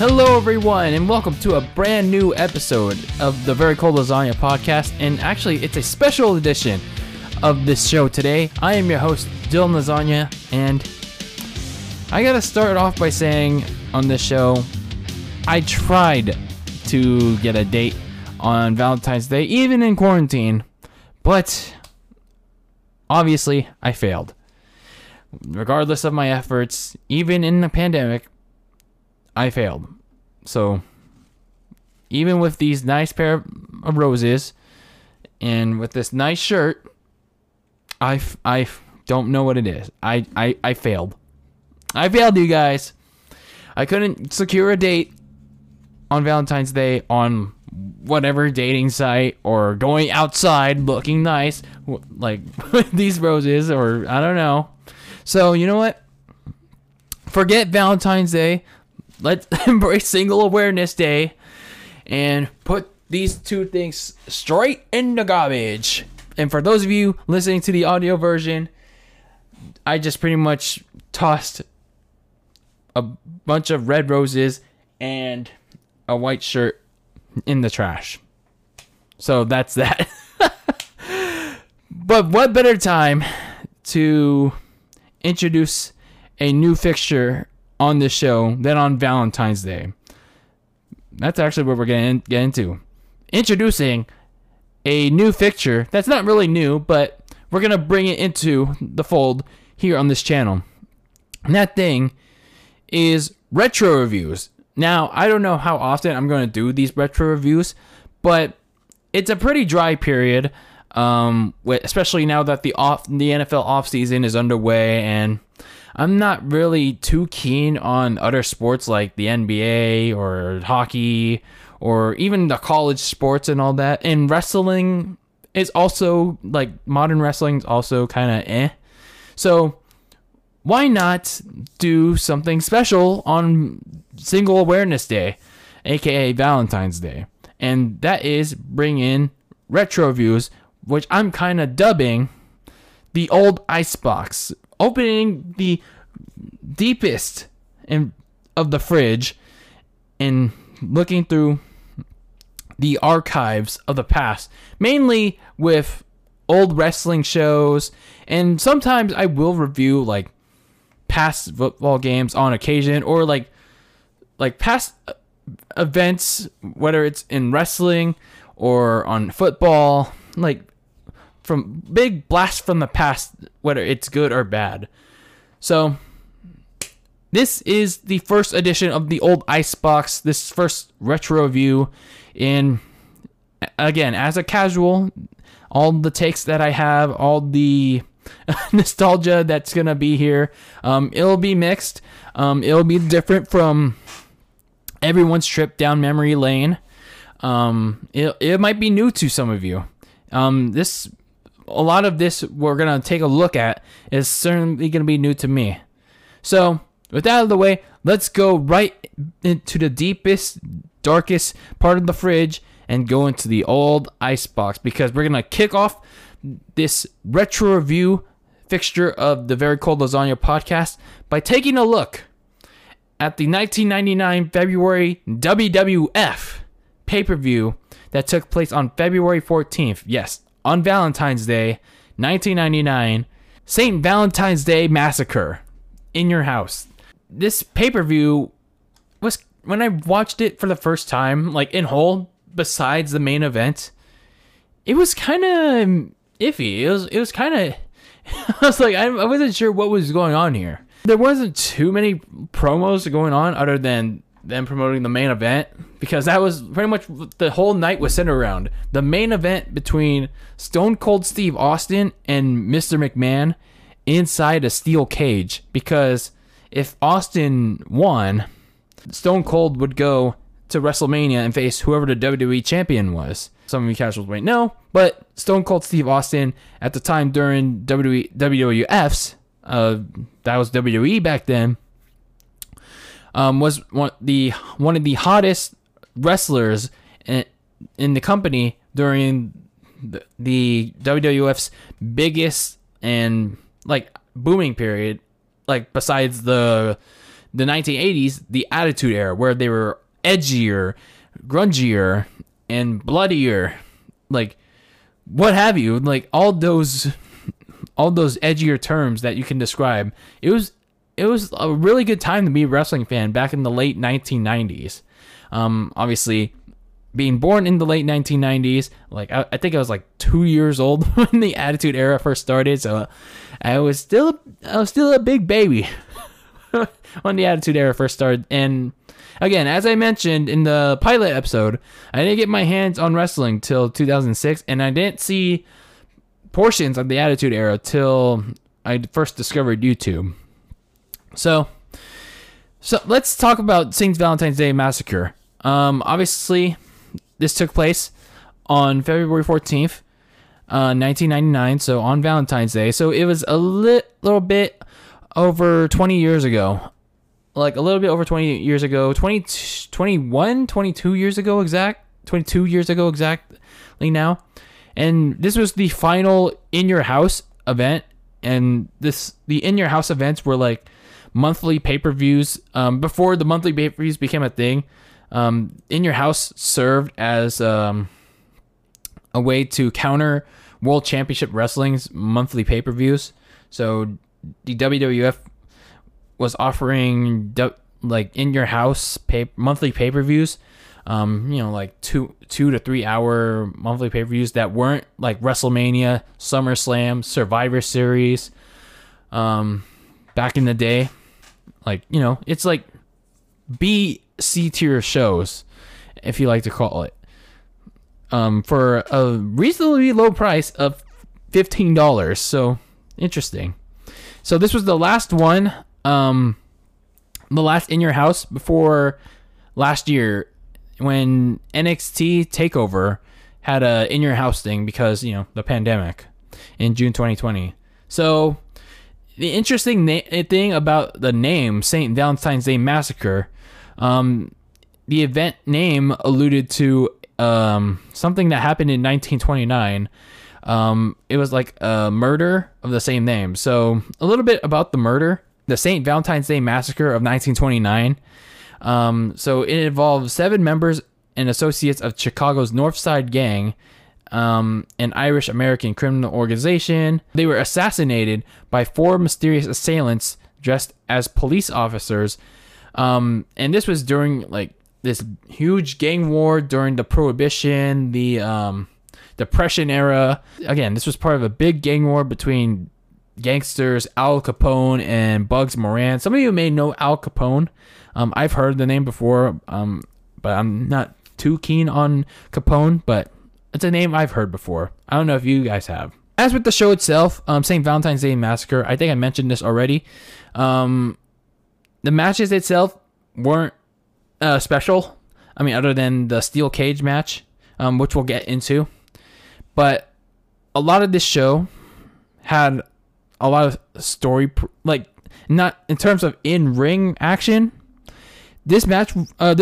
Hello everyone, and welcome to a brand new episode of the Very Cold Lasagna podcast, and actually it's a special edition of this show today. I am your host, Dylan Lasagna, and I gotta start off by saying on this show, I tried to get a date on Valentine's Day, even in quarantine, but obviously I failed. Regardless of my efforts, even in the pandemic, I failed. So, even with these nice pair of roses, and with this nice shirt, I don't know what it is. I failed. I failed, you guys. I couldn't secure a date on Valentine's Day on whatever dating site or going outside looking nice, like these roses, or I don't know. So, you know what? Forget Valentine's Day. Let's embrace Single Awareness Day and put these two things straight in the garbage. And for those of you listening to the audio version, I just pretty much tossed a bunch of red roses and a white shirt in the trash. So that's that. But what better time to introduce a new fixture on this show than on Valentine's Day? That's actually what we're going to get into. Introducing a new fixture that's not really new, but we're going to bring it into the fold here on this channel. And that thing is retro reviews. Now, I don't know how often I'm going to do these retro reviews, but it's a pretty dry period, especially now that the NFL offseason is underway, and I'm not really too keen on other sports like the NBA or hockey or even the college sports and all that. And wrestling is also, like, modern wrestling is also kind of So why not do something special on Single Awareness Day, aka Valentine's Day? And that is bring in retro views, which I'm kind of dubbing the old icebox. Opening the deepest of the fridge and looking through the archives of the past, mainly with old wrestling shows, and sometimes I will review like past football games on occasion, or like past events, whether it's in wrestling or on football, like from big blasts from the past, whether it's good or bad. So this is the first edition of the old icebox, this first retro review. And again, as a casual, all the takes that I have, all the nostalgia that's gonna be here, it'll be mixed. It'll be different from everyone's trip down memory lane. It might be new to some of you. A lot of this we're going to take a look at is certainly going to be new to me. So, with that out of the way, let's go right into the deepest, darkest part of the fridge and go into the old icebox, because we're going to kick off this retro review fixture of the Very Cold Lasagna podcast by taking a look at the 1999 February WWF pay-per-view that took place on February 14th. Yes, on Valentine's Day, 1999, St. Valentine's Day Massacre in your house. This pay-per-view was, when I watched it for the first time, like in whole, besides the main event, it was kind of iffy. It was kind of, I was like, I wasn't sure what was going on here. There wasn't too many promos going on other than them promoting the main event, because that was pretty much the whole night was centered around the main event between Stone Cold Steve Austin and Mr. McMahon inside a steel cage, because if Austin won, Stone Cold would go to WrestleMania and face whoever the WWE champion was. Some of you casuals might know, but Stone Cold Steve Austin at the time during WWF's, that was WWE back then, was one of the hottest wrestlers in the company during the WWF's biggest and like booming period, like besides the the 1980s, the Attitude Era, where they were edgier, grungier, and bloodier, like what have you, like all those edgier terms that you can describe. It was a really good time to be a wrestling fan back in the late 1990s. Obviously, being born in the late 1990s, like I think I was like 2 years old when the Attitude Era first started, so I was still a big baby when the Attitude Era first started. And again, as I mentioned in the pilot episode, I didn't get my hands on wrestling till 2006, and I didn't see portions of the Attitude Era till I first discovered YouTube. So let's talk about St. Valentine's Day Massacre. Obviously, this took place on February 14th, 1999, so on Valentine's Day. So it was a little bit over 20 years ago. Like a little bit over 20 years ago, 22 years ago exact, 22 years ago exactly now. And this was the final In Your House event, and the In Your House events were like monthly pay-per-views. Before the monthly pay-per-views became a thing, In Your House served as a way to counter World Championship Wrestling's monthly pay-per-views. So the WWF was offering like In Your House monthly pay-per-views, like 2 to 3 hour monthly pay-per-views that weren't like WrestleMania, SummerSlam, Survivor Series, back in the day. Like, it's like B, C tier shows, if you like to call it, for a reasonably low price of $15. So interesting. So this was the last one. The last In Your House before last year, when NXT TakeOver had a In Your House thing because, the pandemic in June 2020. So the interesting thing about the name St. Valentine's Day Massacre, the event name alluded to something that happened in 1929. It was like a murder of the same name. So a little bit about the murder. The St. Valentine's Day Massacre of 1929. So it involved 7 members and associates of Chicago's North Side Gang, an Irish-American criminal organization. They were assassinated by 4 mysterious assailants dressed as police officers. And this was during like this huge gang war during the Prohibition, the Depression era. Again, this was part of a big gang war between gangsters Al Capone and Bugs Moran. Some of you may know Al Capone. I've heard the name before, but I'm not too keen on Capone, but it's a name I've heard before. I don't know if you guys have. As with the show itself, St. Valentine's Day Massacre, I think I mentioned this already. The matches itself weren't special. I mean, other than the steel cage match, which we'll get into. But a lot of this show had a lot of story, like not in terms of in-ring action. This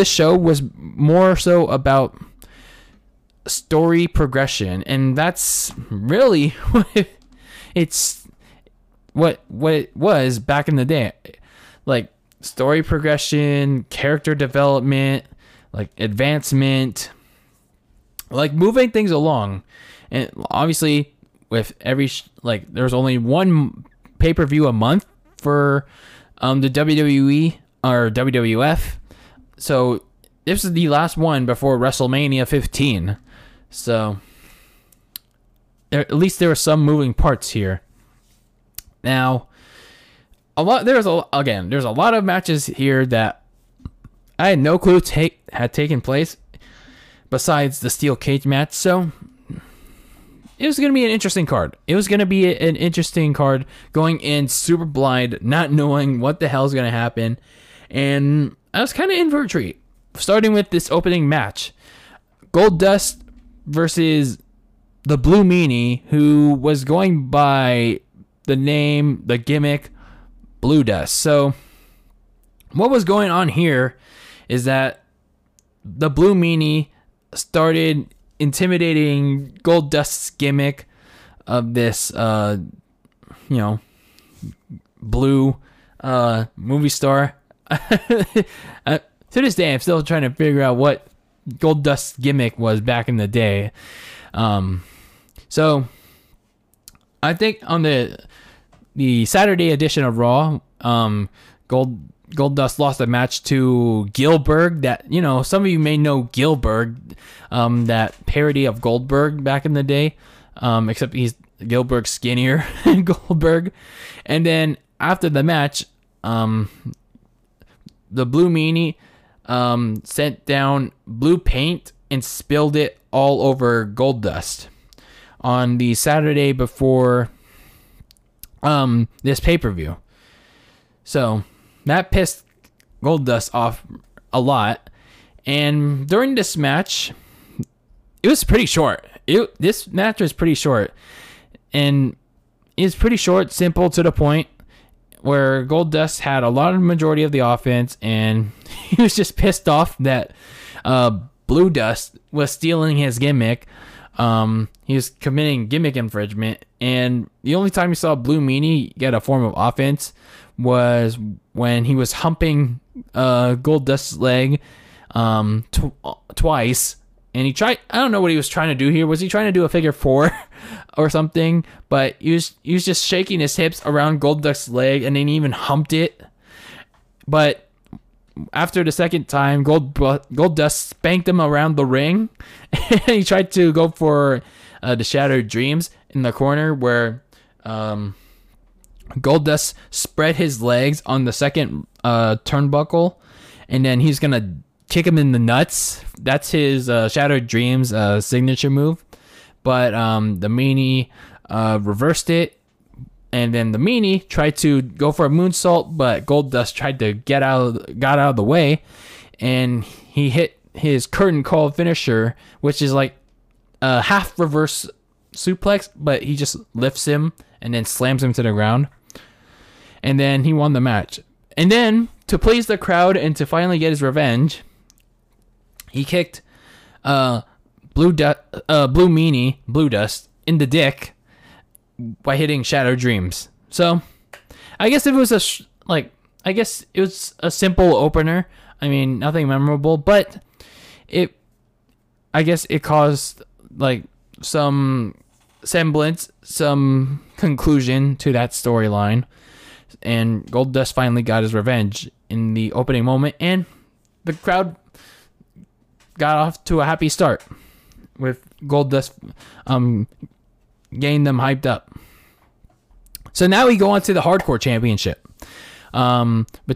show was more so about story progression, and that's really what it was back in the day. Like story progression, character development, like advancement, like moving things along. And obviously, with every like, there's only one pay-per-view a month for the WWE or WWF. So this is the last one before WrestleMania 15. So at least there were some moving parts here. Now, there's a lot of matches here that I had no clue had taken place besides the steel cage match. So it was going to be an interesting card. It was going to be an interesting card going in super blind, not knowing what the hell's going to happen. And I was kind of in for a treat, starting with this opening match. Goldust versus the Blue Meanie, who was going by the name, the gimmick, Blue Dust. So what was going on here is that the Blue Meanie started intimidating Goldust's gimmick of this, blue movie star. To this day, I'm still trying to figure out what Goldust's gimmick was back in the day. So I think on the Saturday edition of Raw, Goldust lost a match to Gilbert. That, you know, some of you may know Gilbert, that parody of Goldberg back in the day, except he's Gilbert skinnier than Goldberg. And then after the match, the Blue Meanie sent down blue paint and spilled it all over Goldust on the Saturday before this pay-per-view. So that pissed Goldust off a lot. And during this match, it was pretty short. This match was pretty short. And it's pretty short, simple, to the point, where Goldust had a lot of the majority of the offense, and he was just pissed off that Blue Dust was stealing his gimmick. He was committing gimmick infringement, and the only time you saw Blue Meanie get a form of offense was when he was humping Goldust's leg twice, and he tried, I don't know what he was trying to do here. Was he trying to do a figure four or something? But he was just shaking his hips around Goldust's leg, and then he even humped it. But after the second time, Goldust spanked him around the ring, and he tried to go for the Shattered Dreams in the corner, where Goldust spread his legs on the second turnbuckle, and then he's going to kick him in the nuts. That's his Shattered Dreams signature move. But the Meanie reversed it, and then the Meanie tried to go for a moonsault, but Goldust tried to got out of the way, and he hit his curtain call finisher, which is like a half reverse suplex, but he just lifts him and then slams him to the ground. And then he won the match. And then, to please the crowd and to finally get his revenge, he kicked Blue Meanie, Blue Dust, in the dick by hitting Shattered Dreams. So, I guess it was a simple opener. I mean, nothing memorable, but it caused like some semblance, some conclusion to that storyline, and Goldust finally got his revenge in the opening moment, and the crowd got off to a happy start with Goldust getting them hyped up. So now we go on to the Hardcore Championship. At the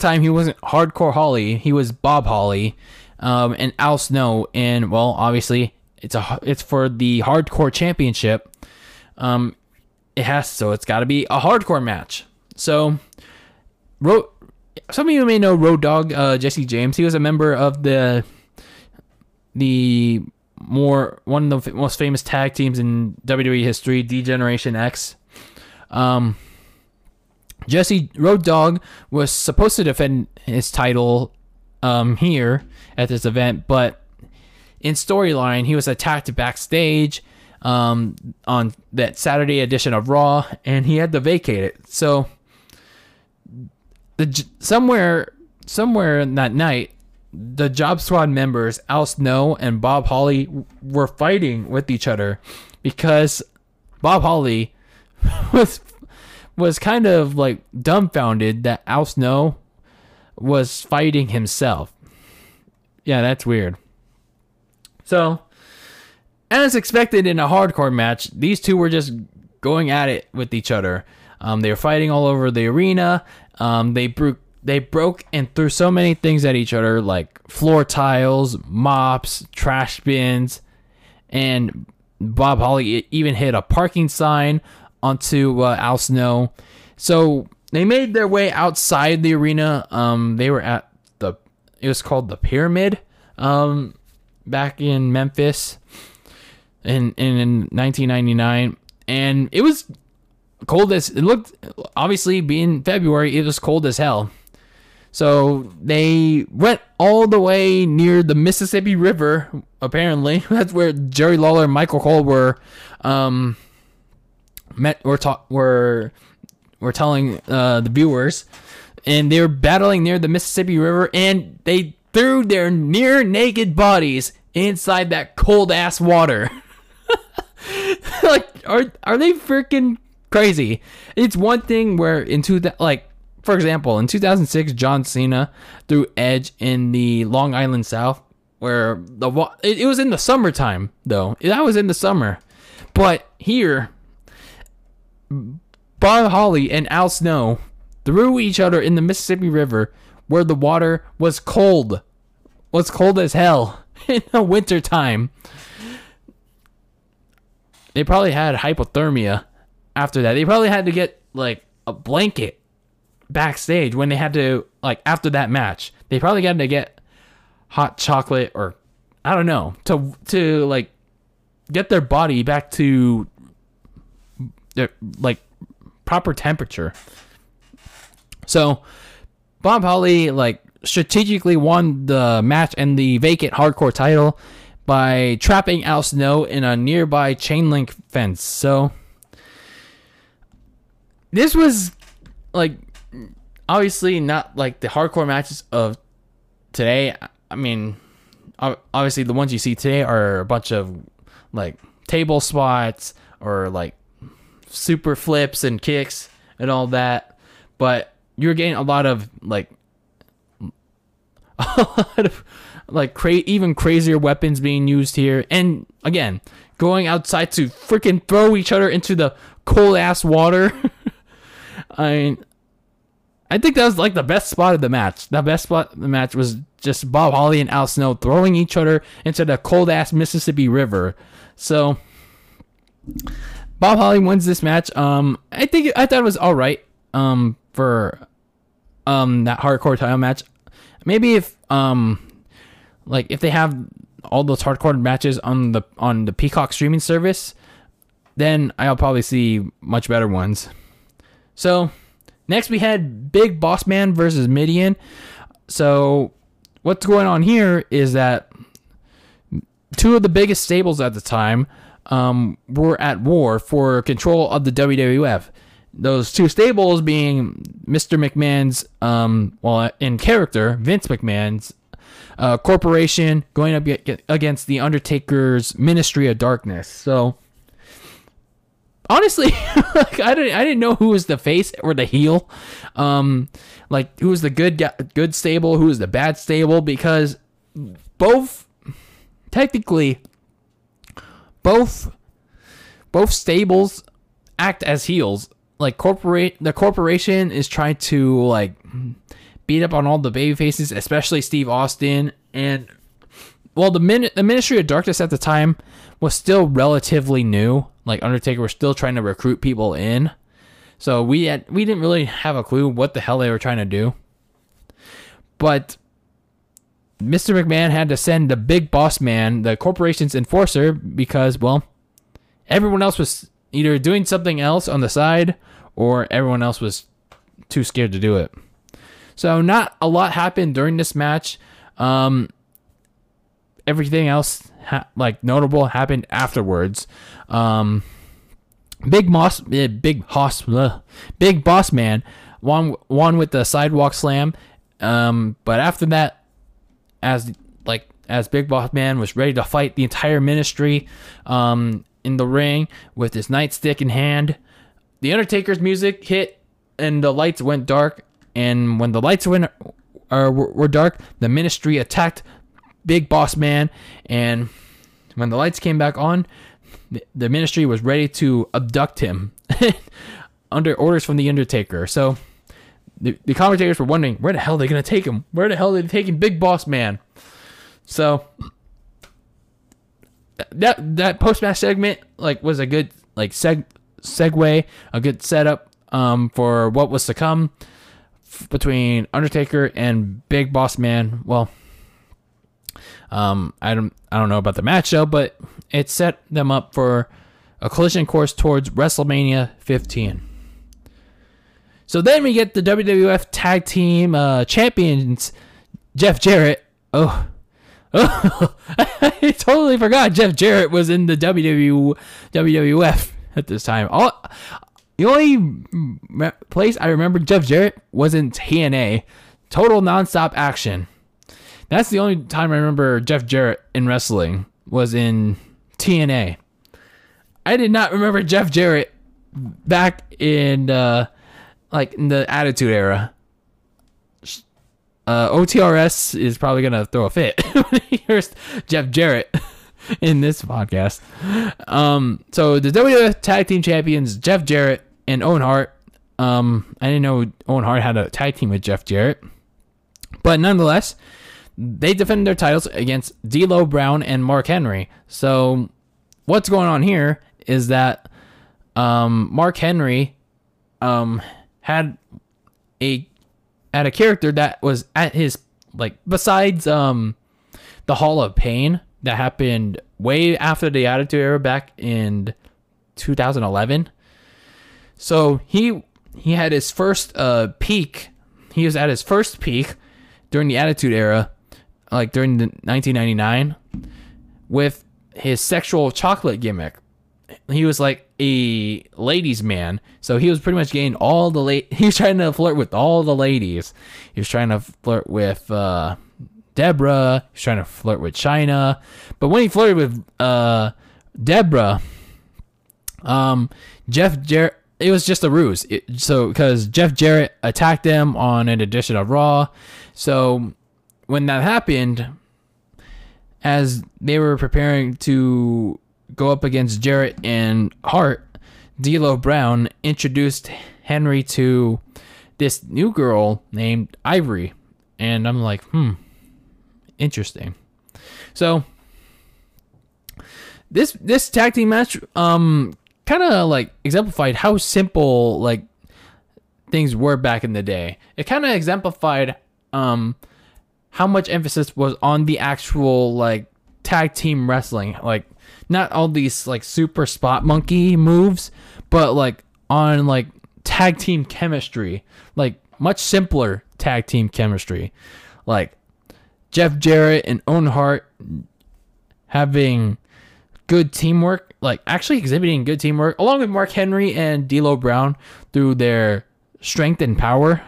time, he wasn't Hardcore Holly, he was Bob Holly, and Al Snow, and, well, obviously it's for the Hardcore Championship. It's got to be a hardcore match. So, some of you may know Road Dogg, Jesse James. He was a member of one of the most famous tag teams in WWE history, D-Generation X. Road Dogg was supposed to defend his title here at this event, but in storyline, he was attacked backstage on that Saturday edition of Raw, and he had to vacate it. So, somewhere that night, the Job Squad members Al Snow and Bob Holly were fighting with each other, because Bob Holly was kind of like dumbfounded that Al Snow was fighting himself. Yeah, that's weird. So, as expected in a hardcore match, these two were just going at it with each other. They were fighting all over the arena. They broke and threw so many things at each other, like floor tiles, mops, trash bins, and Bob Holly even hit a parking sign onto Al Snow. So they made their way outside the arena. They were at it was called the Pyramid, back in Memphis in 1999, and it was cold as it looked. Obviously, being February, it was cold as hell. So they went all the way near the Mississippi River, apparently. That's where Jerry Lawler and Michael Cole were or telling the viewers. And they were battling near the Mississippi River, and they threw their near-naked bodies inside that cold-ass water. Like, are they freaking crazy? It's one thing where for example, in 2006, John Cena threw Edge in the Long Island South, where it was in the summertime, though. That was in the summer. But here, Bob Holly and Al Snow threw each other in the Mississippi River, where the water was cold. Was cold as hell in the wintertime. They probably had hypothermia after that. They probably had to get, like, a blanket backstage when they had to, like, after that match. They probably got to get hot chocolate or, I don't know, to like, get their body back to their, like, proper temperature. So, Bob Holly, like, strategically won the match and the vacant hardcore title by trapping Al Snow in a nearby chain link fence. So, this was, like, obviously not, like, the hardcore matches of today. I mean, obviously the ones you see today are a bunch of, like, table spots or, like, super flips and kicks and all that. But you're getting a lot of, like, even crazier weapons being used here. And again, going outside to freaking throw each other into the cold ass water. I mean, I think that was, like, the best spot of the match. The best spot of the match was just Bob Holly and Al Snow throwing each other into the cold ass Mississippi River. So Bob Holly wins this match. I thought it was all right. For that hardcore title match. Maybe if they have all those hardcore matches on the Peacock streaming service, then I'll probably see much better ones. So next we had Big Boss Man versus Midian. So what's going on here is that two of the biggest stables at the time were at war for control of the WWF. Those two stables being Mr. McMahon's, in character, Vince McMahon's corporation going up against The Undertaker's Ministry of Darkness. So, honestly, like, I didn't know who was the face or the heel, like, who was the good stable, who was the bad stable, because both stables act as heels. Like, the corporation is trying to, like, beat up on all the baby faces, especially Steve Austin. And, well, the Ministry of Darkness at the time was still relatively new. Like, Undertaker was still trying to recruit people in. So we didn't really have a clue what the hell they were trying to do. But Mr. McMahon had to send the Big Boss Man, the corporation's enforcer, because, well, everyone else was either doing something else on the side, or everyone else was too scared to do it. So not a lot happened during this match. Everything else notable happened afterwards. Big Boss Man won with the sidewalk slam. But after that, as Big Boss Man was ready to fight the entire ministry in the ring with his nightstick in hand, The Undertaker's music hit and the lights went dark. And when the lights were dark, the ministry attacked Big Boss Man. And when the lights came back on, the ministry was ready to abduct him under orders from The Undertaker. So the commentators were wondering, where the hell are they going to take him? Where the hell are they taking Big Boss Man? So that post-match segment, like, was a good, like, segue, a good setup for what was to come between Undertaker and Big Boss Man. Well, I don't know about the match though, but it set them up for a collision course towards WrestleMania 15. So then we get the WWF Tag Team Champions, Jeff Jarrett. Oh, I totally forgot Jeff Jarrett was in the WWF at this time. All, The only place I remember Jeff Jarrett was in TNA. Total nonstop action. That's the only time I remember Jeff Jarrett in wrestling was in TNA. I did not remember Jeff Jarrett back in in the Attitude Era. OTRS is probably gonna throw a fit when he hears Jeff Jarrett in this podcast. So the WWF Tag Team Champions Jeff Jarrett and Owen Hart. I didn't know Owen Hart had a tag team with Jeff Jarrett, but nonetheless, they defended their titles against D'Lo Brown and Mark Henry. So what's going on here is that Mark Henry had a character that was at his, besides the Hall of Pain that happened way after the Attitude Era back in 2011. So he had his first peak. He was at his first peak during the Attitude Era, during the 1999, with his sexual chocolate gimmick. He was like a ladies' man, so he was pretty much getting all the he was trying to flirt with all the ladies. He was trying to flirt with Deborah. He was trying to flirt with Chyna. But when he flirted with Deborah, Jeff Jarrett, it was just a ruse. Because Jeff Jarrett attacked them on an edition of Raw. So when that happened, as they were preparing to go up against Jarrett and Hart, D'Lo Brown introduced Henry to this new girl named Ivory. And I'm like, interesting. So this tag team match kind of exemplified how simple things were back in the day. It kind of exemplified how much emphasis was on the actual tag team wrestling, not all these super spot monkey moves, but on tag team chemistry, much simpler tag team chemistry. Jeff Jarrett and Owen Hart having good teamwork, actually exhibiting good teamwork, along with Mark Henry and D'Lo Brown through their strength and power.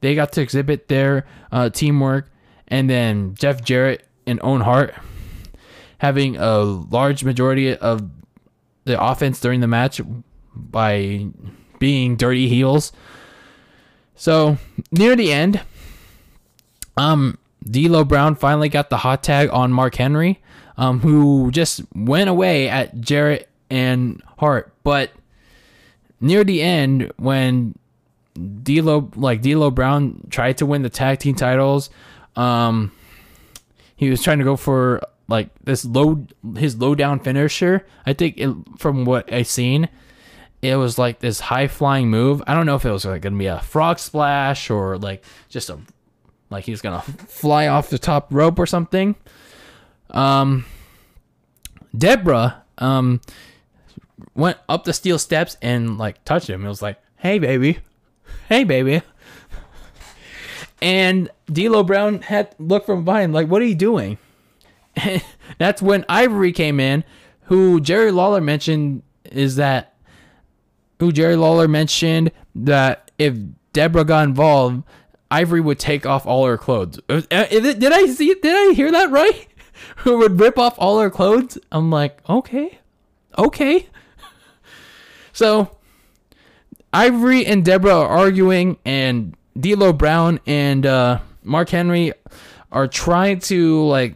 They got to exhibit their teamwork, and then Jeff Jarrett and Owen Hart having a large majority of the offense during the match by being dirty heels. So near the end, D'Lo Brown finally got the hot tag on Mark Henry, who just went away at Jarrett and Hart. But near the end, when D'Lo Brown tried to win the tag team titles, he was trying to go for his low down finisher. I think from what I seen, it was this high flying move. I don't know if it was gonna be a frog splash or he was gonna fly off the top rope or something. Deborah went up the steel steps and touched him. It was like, hey baby. And D'Lo Brown had looked from behind what are you doing? That's when Ivory came in, who Jerry Lawler mentioned that if Deborah got involved, Ivory would take off all her clothes. Did I hear that right? Who would rip off all her clothes? I'm like, okay. So Ivory and Deborah are arguing, and D'Lo Brown and Mark Henry are trying to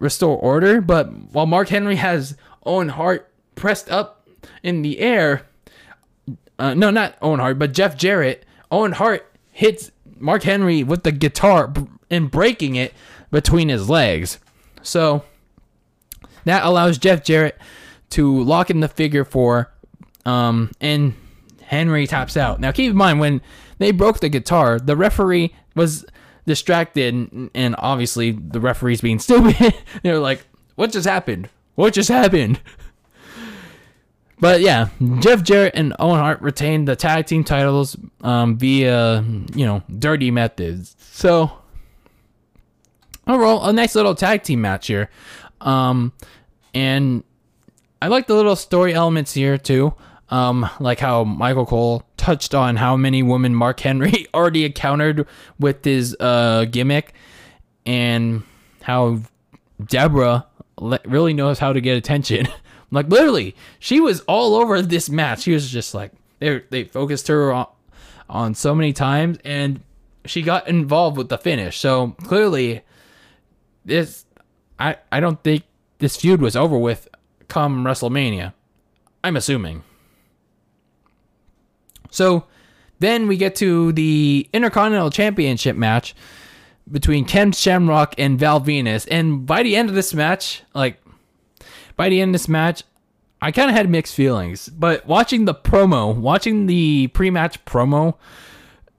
restore order, but while Mark Henry has Owen Hart pressed up in the air, no, not Owen Hart, but Jeff Jarrett, Owen Hart hits Mark Henry with the guitar and breaking it between his legs. So that allows Jeff Jarrett to lock in the figure four, and Henry taps out. Now keep in mind, when they broke the guitar, the referee was distracted, and obviously the referee's being stupid. They're like, what just happened? But yeah, Jeff Jarrett and Owen Hart retained the tag team titles via dirty methods. So overall, a nice little tag team match here, and I like the little story elements here too. Like how Michael Cole touched on how many women Mark Henry already encountered with his gimmick, and how Deborah really knows how to get attention. Like, literally, she was all over this match. She was just like, they focused her on so many times, and she got involved with the finish. So clearly, this I don't think this feud was over with come WrestleMania. I'm assuming. So then we get to the Intercontinental Championship match between Ken Shamrock and Val Venis. And by the end of this match, I kind of had mixed feelings. But watching the pre-match promo,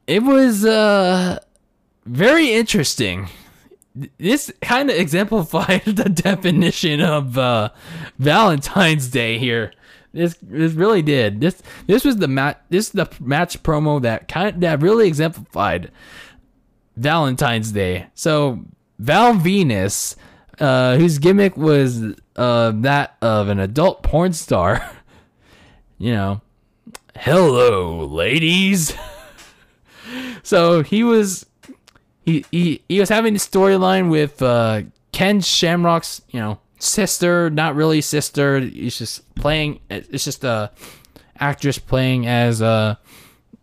it was very interesting. This kind of exemplified the definition of Valentine's Day here. This really did. This was the match. This is the match promo that that really exemplified Valentine's Day. So Val Venis, whose gimmick was that of an adult porn star, you know, hello ladies. So he was having a storyline with Ken Shamrock's, you know, sister, not really sister. He's just playing. It's just a actress playing as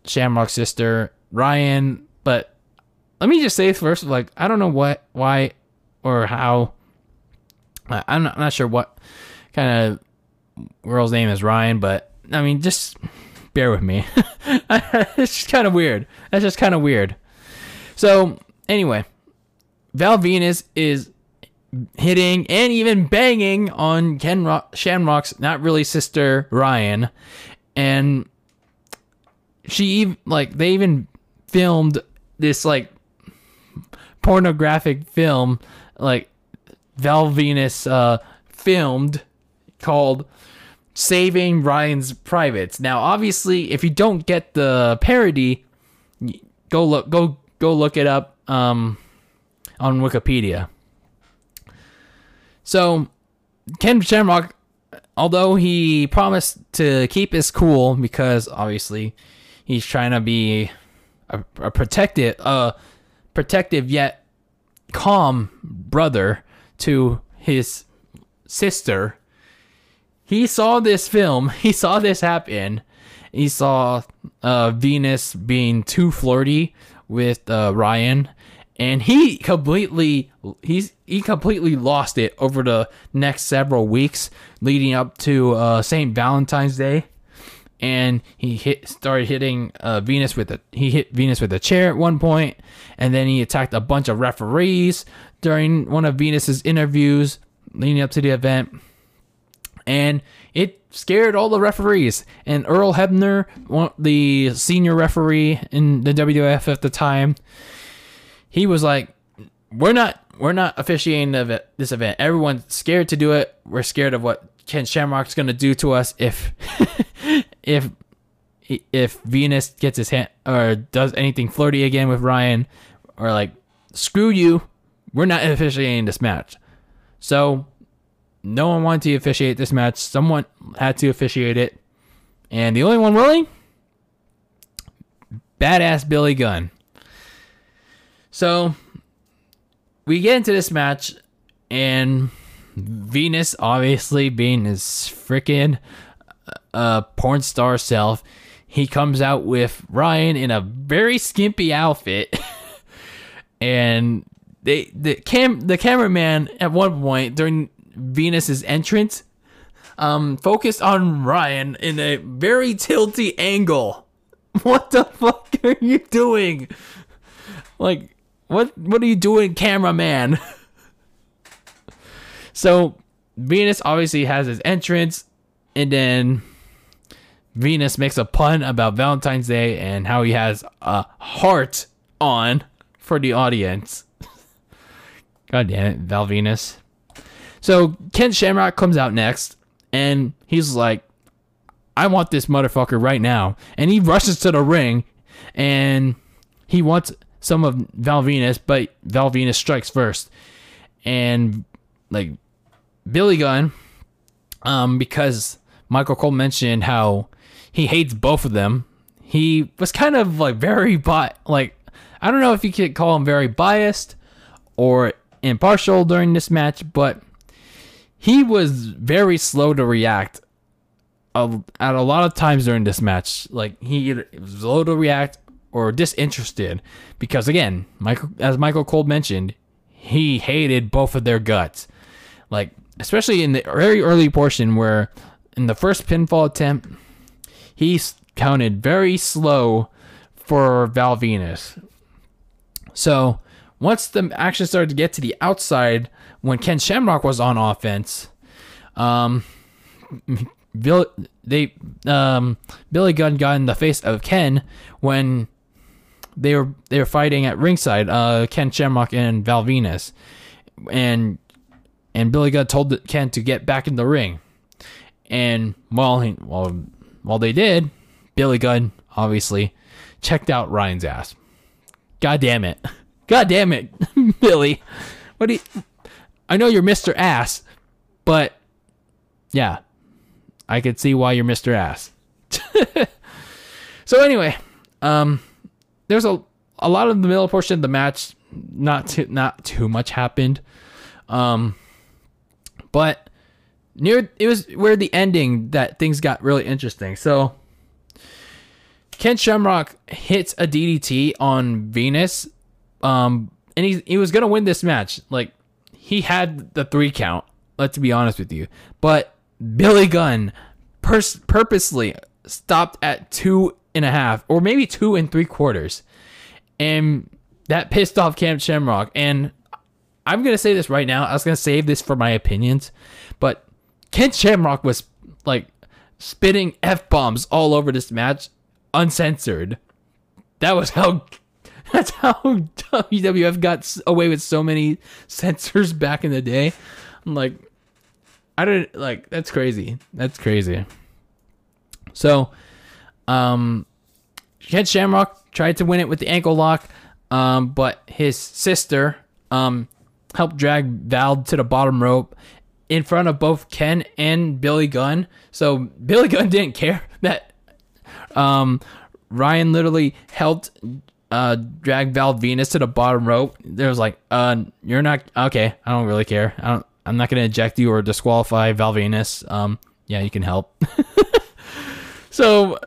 Shamrock's sister, Ryan. But let me just say first, like, I don't know what, why, or how. I'm not sure what kind of girl's name is Ryan, but I mean, just bear with me. It's just kind of weird. That's just kind of weird. So anyway, Val Venis is hitting and even banging on Shamrock's not really sister Ryan, and they even filmed this like pornographic film, like Val Venis filmed, called Saving Ryan's Privates. Now obviously if you don't get the parody, go look it up on Wikipedia. So, Ken Shamrock, although he promised to keep his cool because obviously he's trying to be a protective yet calm brother to his sister, he saw this film. He saw this happen. He saw Venis being too flirty with Ryan. And he completely lost it over the next several weeks leading up to St. Valentine's Day, and he hit Venis with a chair at one point, and then he attacked a bunch of referees during one of Venus's interviews leading up to the event, and it scared all the referees. And Earl Hebner, the senior referee in the WWF at the time, he was like, we're not officiating this event. Everyone's scared to do it. We're scared of what Ken Shamrock's going to do to us if Venis gets his hand or does anything flirty again with Ryan, or like, screw you. We're not officiating this match. So no one wanted to officiate this match. Someone had to officiate it. And the only one willing, badass Billy Gunn. So we get into this match, and Venis, obviously being his freaking porn star self, he comes out with Ryan in a very skimpy outfit, and the cameraman at one point during Venus's entrance focused on Ryan in a very tilty angle. What the fuck are you doing? Like, what are you doing, cameraman? So Venis obviously has his entrance, and then Venis makes a pun about Valentine's Day and how he has a heart on for the audience. God damn it, Val Venis. So Ken Shamrock comes out next, and he's like, I want this motherfucker right now. And he rushes to the ring, and he wants some of Val Venis, but Val Venis strikes first. And like Billy Gunn, because Michael Cole mentioned how He hates both of them. He was kind of like very, I don't know if you could call him very biased or impartial during this match, but he was very slow to react at a lot of times during this match. Like, he either was slow to react or disinterested because, again, Michael Cole mentioned, he hated both of their guts. Like, especially in the very early portion where in the first pinfall attempt, he counted very slow for Val Venis. So once the action started to get to the outside, when Ken Shamrock was on offense, Billy Gunn got in the face of Ken when they were fighting at ringside. Ken Shamrock and Val Venis, and Billy Gunn told Ken to get back in the ring. And while they did, Billy Gunn obviously checked out Ryan's ass. God damn it, Billy. I know you're Mr. Ass, but yeah, I could see why you're Mr. Ass. So anyway, there's a lot of the middle portion of the match. Not too much happened, but it was where the ending that things got really interesting. So Ken Shamrock hits a DDT on Venis, and he was gonna win this match. Like, he had the 3 count. Let's be honest with you, but Billy Gunn purposely stopped at 2.5, or maybe 2 3/4, and that pissed off Ken Shamrock. And I'm gonna say this right now. I was gonna save this for my opinions, but Ken Shamrock was like spitting F-bombs all over this match, uncensored. That's how WWF got away with so many censors back in the day. I'm like, that's crazy. That's crazy. So, Ken Shamrock tried to win it with the ankle lock, but his sister helped drag Val to the bottom rope in front of both Ken and Billy Gunn. So Billy Gunn didn't care that Ryan literally helped drag Val Venis to the bottom rope. There was like, you're not okay. I don't really care. I'm not gonna eject you or disqualify Val Venis. Yeah, you can help. So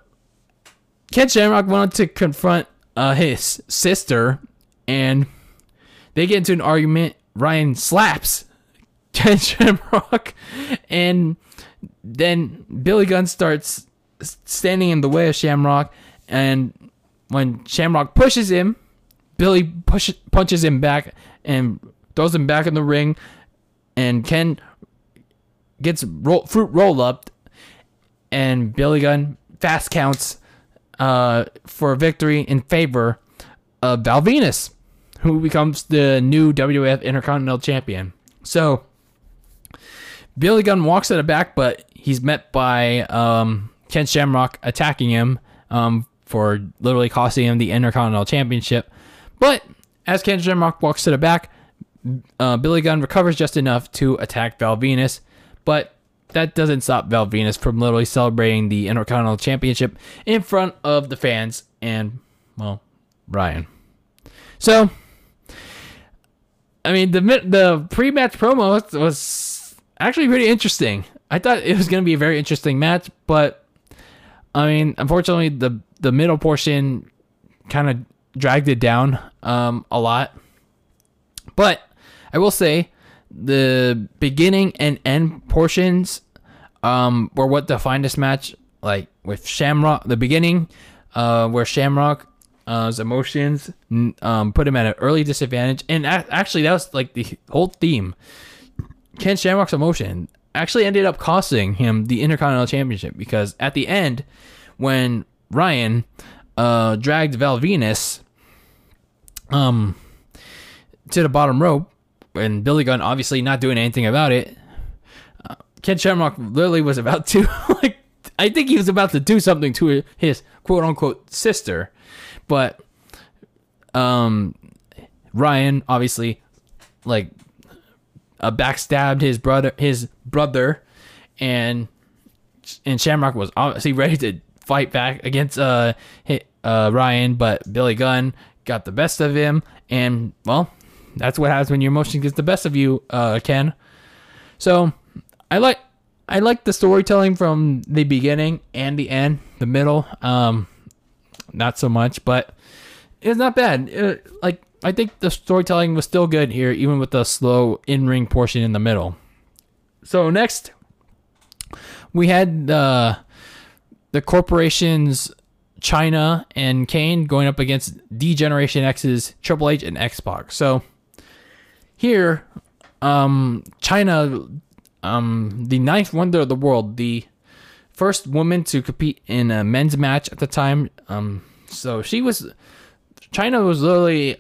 Ken Shamrock wanted to confront his sister, and they get into an argument. Ryan slaps Ken Shamrock, and then Billy Gunn starts standing in the way of Shamrock, and when Shamrock pushes him, Billy punches him back and throws him back in the ring, and Ken gets fruit roll-up, and Billy Gunn fast counts for a victory in favor of Val Venis, who becomes the new WWF Intercontinental Champion. So Billy Gunn walks to the back, but he's met by Ken Shamrock attacking him for literally costing him the Intercontinental Championship. But as Ken Shamrock walks to the back, Billy Gunn recovers just enough to attack Val Venis, but that doesn't stop Val Venis from literally celebrating the Intercontinental Championship in front of the fans and, well, Ryan. So, I mean, the pre-match promo was actually pretty interesting. I thought it was going to be a very interesting match, but, I mean, unfortunately, the middle portion kind of dragged it down a lot. But I will say the beginning and end portions were what defined this match. Like with Shamrock, the beginning where Shamrock's emotions put him at an early disadvantage, and actually that was like the whole theme. Ken Shamrock's emotion actually ended up costing him the Intercontinental Championship, because at the end, when Ryan dragged Val Venis to the bottom rope, and Billy Gunn obviously not doing anything about it, Ken Shamrock literally was about to, I think he was about to do something to his quote-unquote sister, but Ryan obviously backstabbed his brother, and Shamrock was obviously ready to fight back against Ryan, but Billy Gunn got the best of him, and well, that's what happens when your emotion gets the best of you, Ken. So I like the storytelling from the beginning and the end, the middle. Not so much, but it's not bad. I think the storytelling was still good here, even with the slow in-ring portion in the middle. So next, we had the corporation's Chyna and Kane going up against D-Generation X's Triple H and X-Pac. So here, Chyna, the ninth wonder of the world, the first woman to compete in a men's match at the time. So Chyna was literally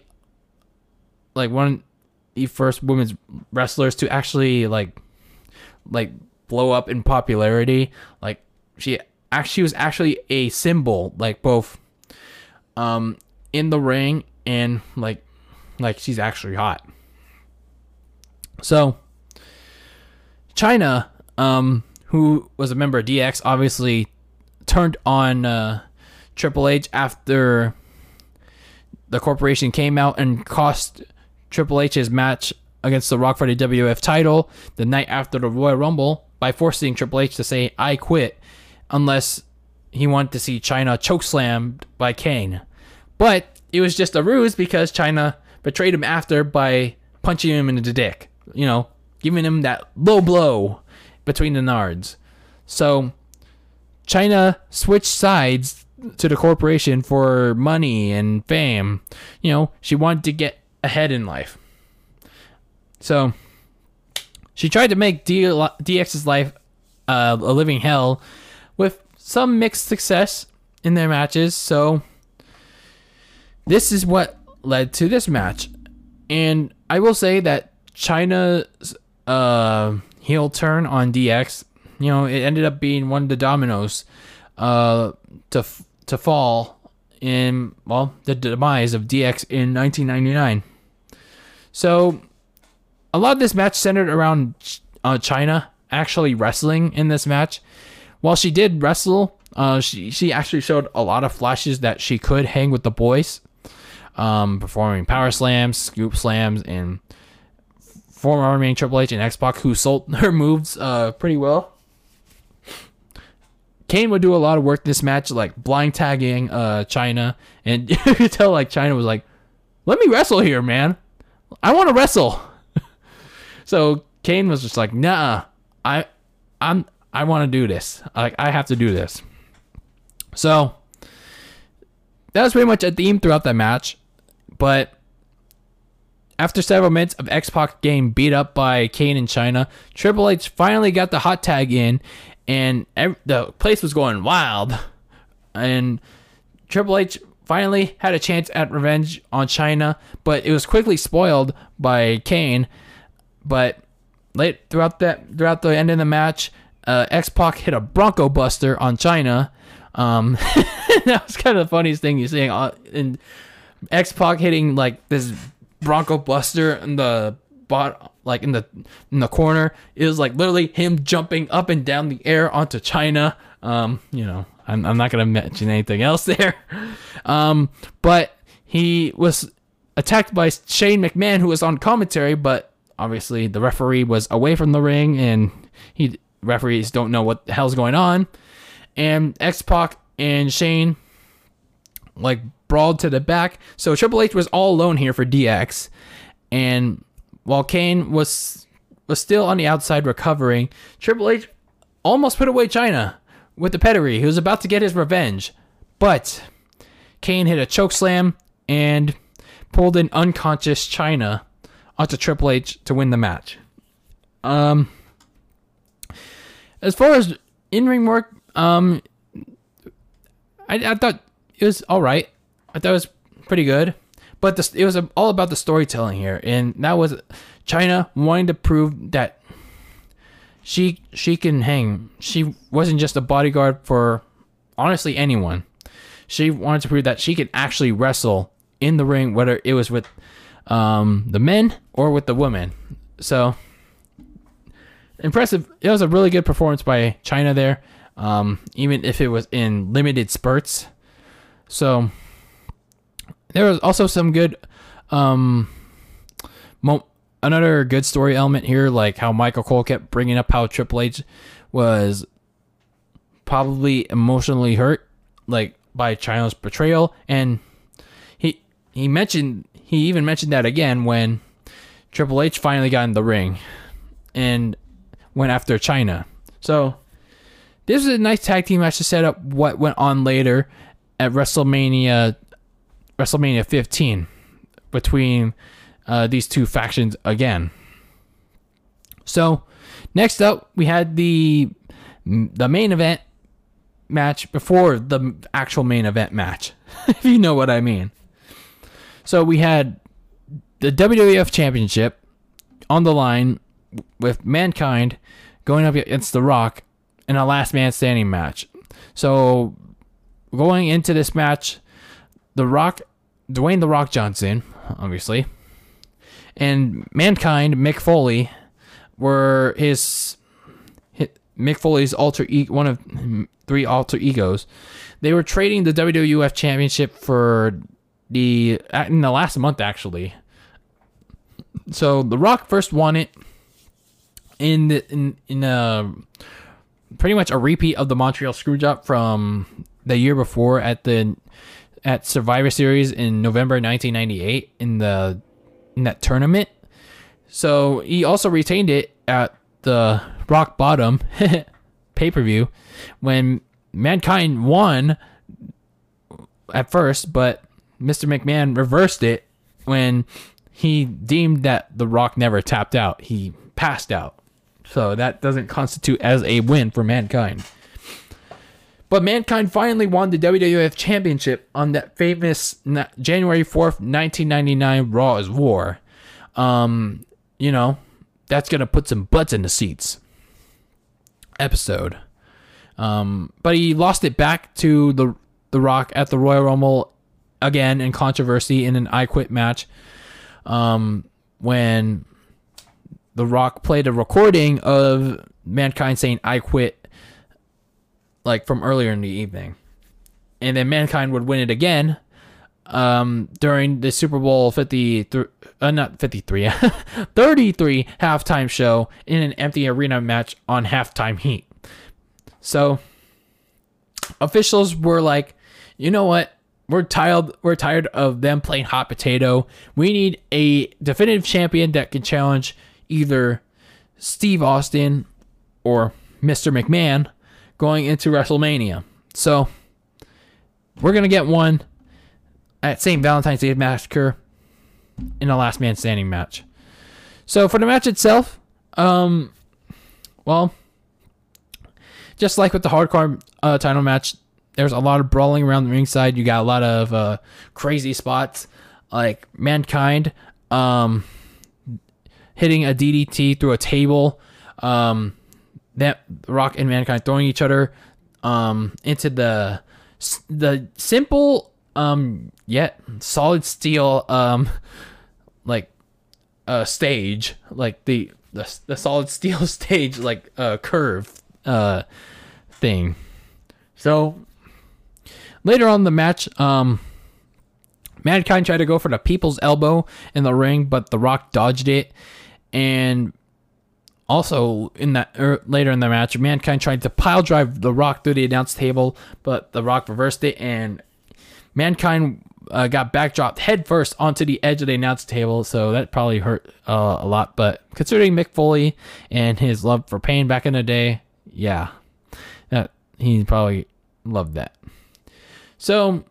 like one of the first women's wrestlers to actually like blow up in popularity. Like she was actually a symbol, like both in the ring and like she's actually hot. So Chyna, who was a member of DX, obviously turned on Triple H after the corporation came out and cost Triple H his match against The Rock for the WWF title the night after the Royal Rumble by forcing Triple H to say, "I quit," unless he wanted to see Chyna chokeslammed by Kane. But it was just a ruse because Chyna betrayed him after by punching him in the dick, you know, giving him that low blow between the nards. So Chyna switched sides to the corporation for money and fame. You know, she wanted to get ahead in life. So she tried to make DX's life a living hell with some mixed success in their matches. So this is what led to this match. And I will say that Chyna's heel turn on DX, you know, it ended up being one of the dominoes to fall in, well, the demise of DX in 1999. So a lot of this match centered around Chyna actually wrestling in this match. While she did wrestle, she actually showed a lot of flashes that she could hang with the boys, performing power slams, scoop slams, and former Triple H and X-Pac, who sold her moves pretty well. Kane would do a lot of work this match, like blind tagging Chyna, and you could tell like Chyna was like, "Let me wrestle here, man. I want to wrestle." So Kane was just like, "Nah, I want to do this. I have to do this." So that was pretty much a theme throughout that match, but after several minutes of X-Pac getting beat up by Kane and Chyna, Triple H finally got the hot tag in, and the place was going wild. And Triple H finally had a chance at revenge on Chyna, but it was quickly spoiled by Kane. But throughout the end of the match, X-Pac hit a Bronco Buster on Chyna. That was kind of the funniest thing you're seeing. And X-Pac hitting like this Bronco Buster in the bot, like in the corner. It was like literally him jumping up and down the air onto Chyna. You know, I'm not gonna mention anything else there. But he was attacked by Shane McMahon, who was on commentary, but obviously the referee was away from the ring, and referees don't know what the hell's going on. And X-Pac and Shane like brawled to the back. So Triple H was all alone here for DX. And while Kane was still on the outside recovering, Triple H almost put away Chyna with the pedigree. He was about to get his revenge. But Kane hit a chokeslam and pulled an unconscious Chyna onto Triple H to win the match. As far as in-ring work, I thought it was all right. I thought it was pretty good, but it was all about the storytelling here, and that was Chyna wanting to prove that she can hang. She wasn't just a bodyguard for honestly anyone. She wanted to prove that she could actually wrestle in the ring, whether it was with the men or with the women. So impressive. It was a really good performance by Chyna there. even if it was in limited spurts. So there was also some good, another good story element here, like how Michael Cole kept bringing up how Triple H was probably emotionally hurt, like by Chyna's betrayal, and he even mentioned that again when Triple H finally got in the ring and went after Chyna. So this is a nice tag team match to set up what went on later at WrestleMania 15 between these two factions again. So next up, we had the main event match before the actual main event match, if you know what I mean. So we had the WWF Championship on the line with Mankind going up against The Rock in a last man standing match. So going into this match, The Rock, Dwayne The Rock Johnson, obviously, and Mankind, Mick Foley, were Mick Foley's one of three alter egos. They were trading the WWF Championship for in the last month, actually. So The Rock first won it in pretty much a repeat of the Montreal Screwjob from the year before at Survivor Series in November 1998 in that tournament. So he also retained it at the Rock Bottom pay-per-view when Mankind won at first, but Mr. McMahon reversed it when he deemed that The Rock never tapped out. He passed out. So that doesn't constitute as a win for Mankind. But Mankind finally won the WWF Championship on that famous January 4th, 1999 Raw is War. You know, that's going to put some butts in the seats episode. But he lost it back to The Rock at the Royal Rumble again in controversy in an I Quit match when The Rock played a recording of Mankind saying I quit, like from earlier in the evening. And then Mankind would win it again during the Super Bowl 33 halftime show in an empty arena match on Halftime Heat. So officials were like, you know what? We're tired of them playing hot potato. We need a definitive champion that can challenge either Steve Austin or Mr. McMahon going into WrestleMania. So we're going to get one at St. Valentine's Day Massacre in a last man standing match. So for the match itself, well, just like with the hardcore title match, there's a lot of brawling around the ringside. You got a lot of crazy spots, like Mankind hitting a DDT through a table, that Rock and Mankind throwing each other into the simple yet solid steel like stage, like the solid steel stage, like curve thing. So later on in the match, Mankind tried to go for the People's Elbow in the ring, but The Rock dodged it. And also later in the match, Mankind tried to pile drive The Rock through the announce table, but The Rock reversed it, and Mankind got backdropped headfirst onto the edge of the announce table. So that probably hurt a lot. But considering Mick Foley and his love for pain back in the day, yeah, he probably loved that. So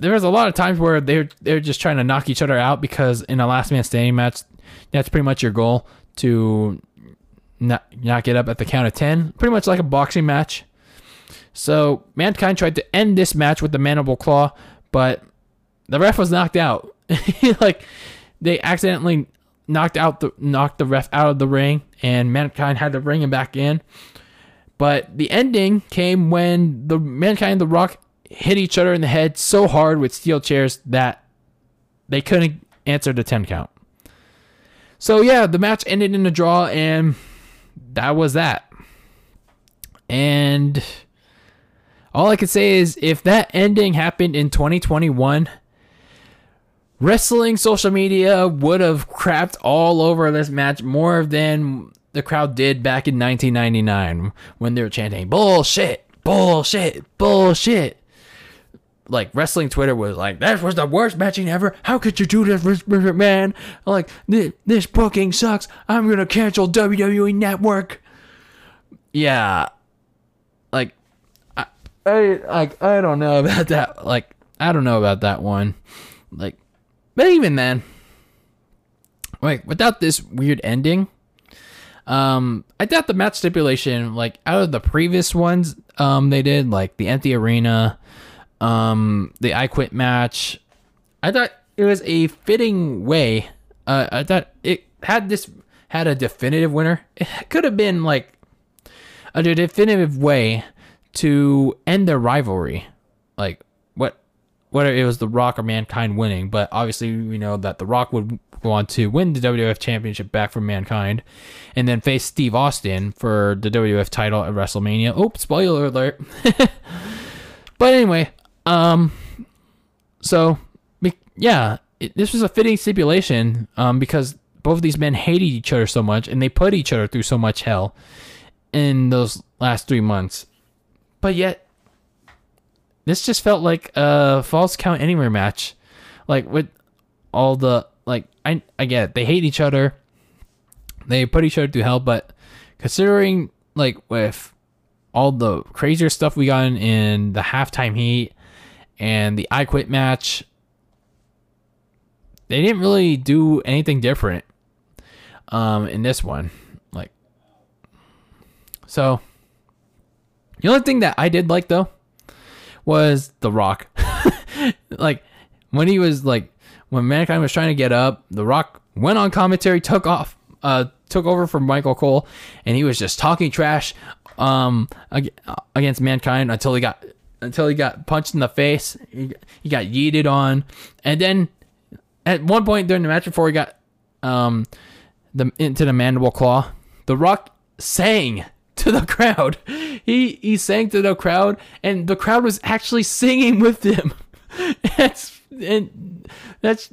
there was a lot of times where they're just trying to knock each other out, because in a last man standing match, that's pretty much your goal, to not get up at the count of 10, pretty much like a boxing match. So Mankind tried to end this match with the mandible claw, but the ref was knocked out. Like, they accidentally knocked the ref out of the ring, and Mankind had to bring him back in. But the ending came when the Mankind and The Rock hit each other in the head so hard with steel chairs that they couldn't answer the 10 count. So yeah, the match ended in a draw, and that was that. And all I can say is if that ending happened in 2021, wrestling social media would have crapped all over this match more than the crowd did back in 1999 when they were chanting bullshit, bullshit, bullshit. Like, wrestling Twitter was like, that was the worst matching ever. How could you do this, man? Like, this booking sucks. I'm going to cancel WWE Network. Yeah. Like, I don't know about that. Like, I don't know about that one. Like, but even then, like, without this weird ending, I doubt the match stipulation, like, out of the previous ones they did, like, the empty arena, the I Quit match, I thought it was a fitting way. I thought it had a definitive winner. It could have been, like, a definitive way to end their rivalry. Like, whether it was The Rock or Mankind winning, but obviously we know that The Rock would go on to win the WWF Championship back from Mankind and then face Steve Austin for the WWF title at WrestleMania. Oh, spoiler alert. But anyway, so, yeah, this was a fitting stipulation because both of these men hated each other so much and they put each other through so much hell in those last 3 months. But yet, this just felt like a false count anywhere match. Like, with all the, like, I get it. They hate each other. They put each other through hell. But considering, like, with all the crazier stuff we got in the halftime heat and the I Quit match, they didn't really do anything different in this one. Like, so, the only thing that I did like, though, was The Rock. Like, when he was, like, when Mankind was trying to get up, The Rock went on commentary, took over from Michael Cole, and he was just talking trash against Mankind until he got punched in the face. He got yeeted on, and then at one point during the match, before he got into the mandible claw, The Rock sang to the crowd. He sang to the crowd, and the crowd was actually singing with him. That's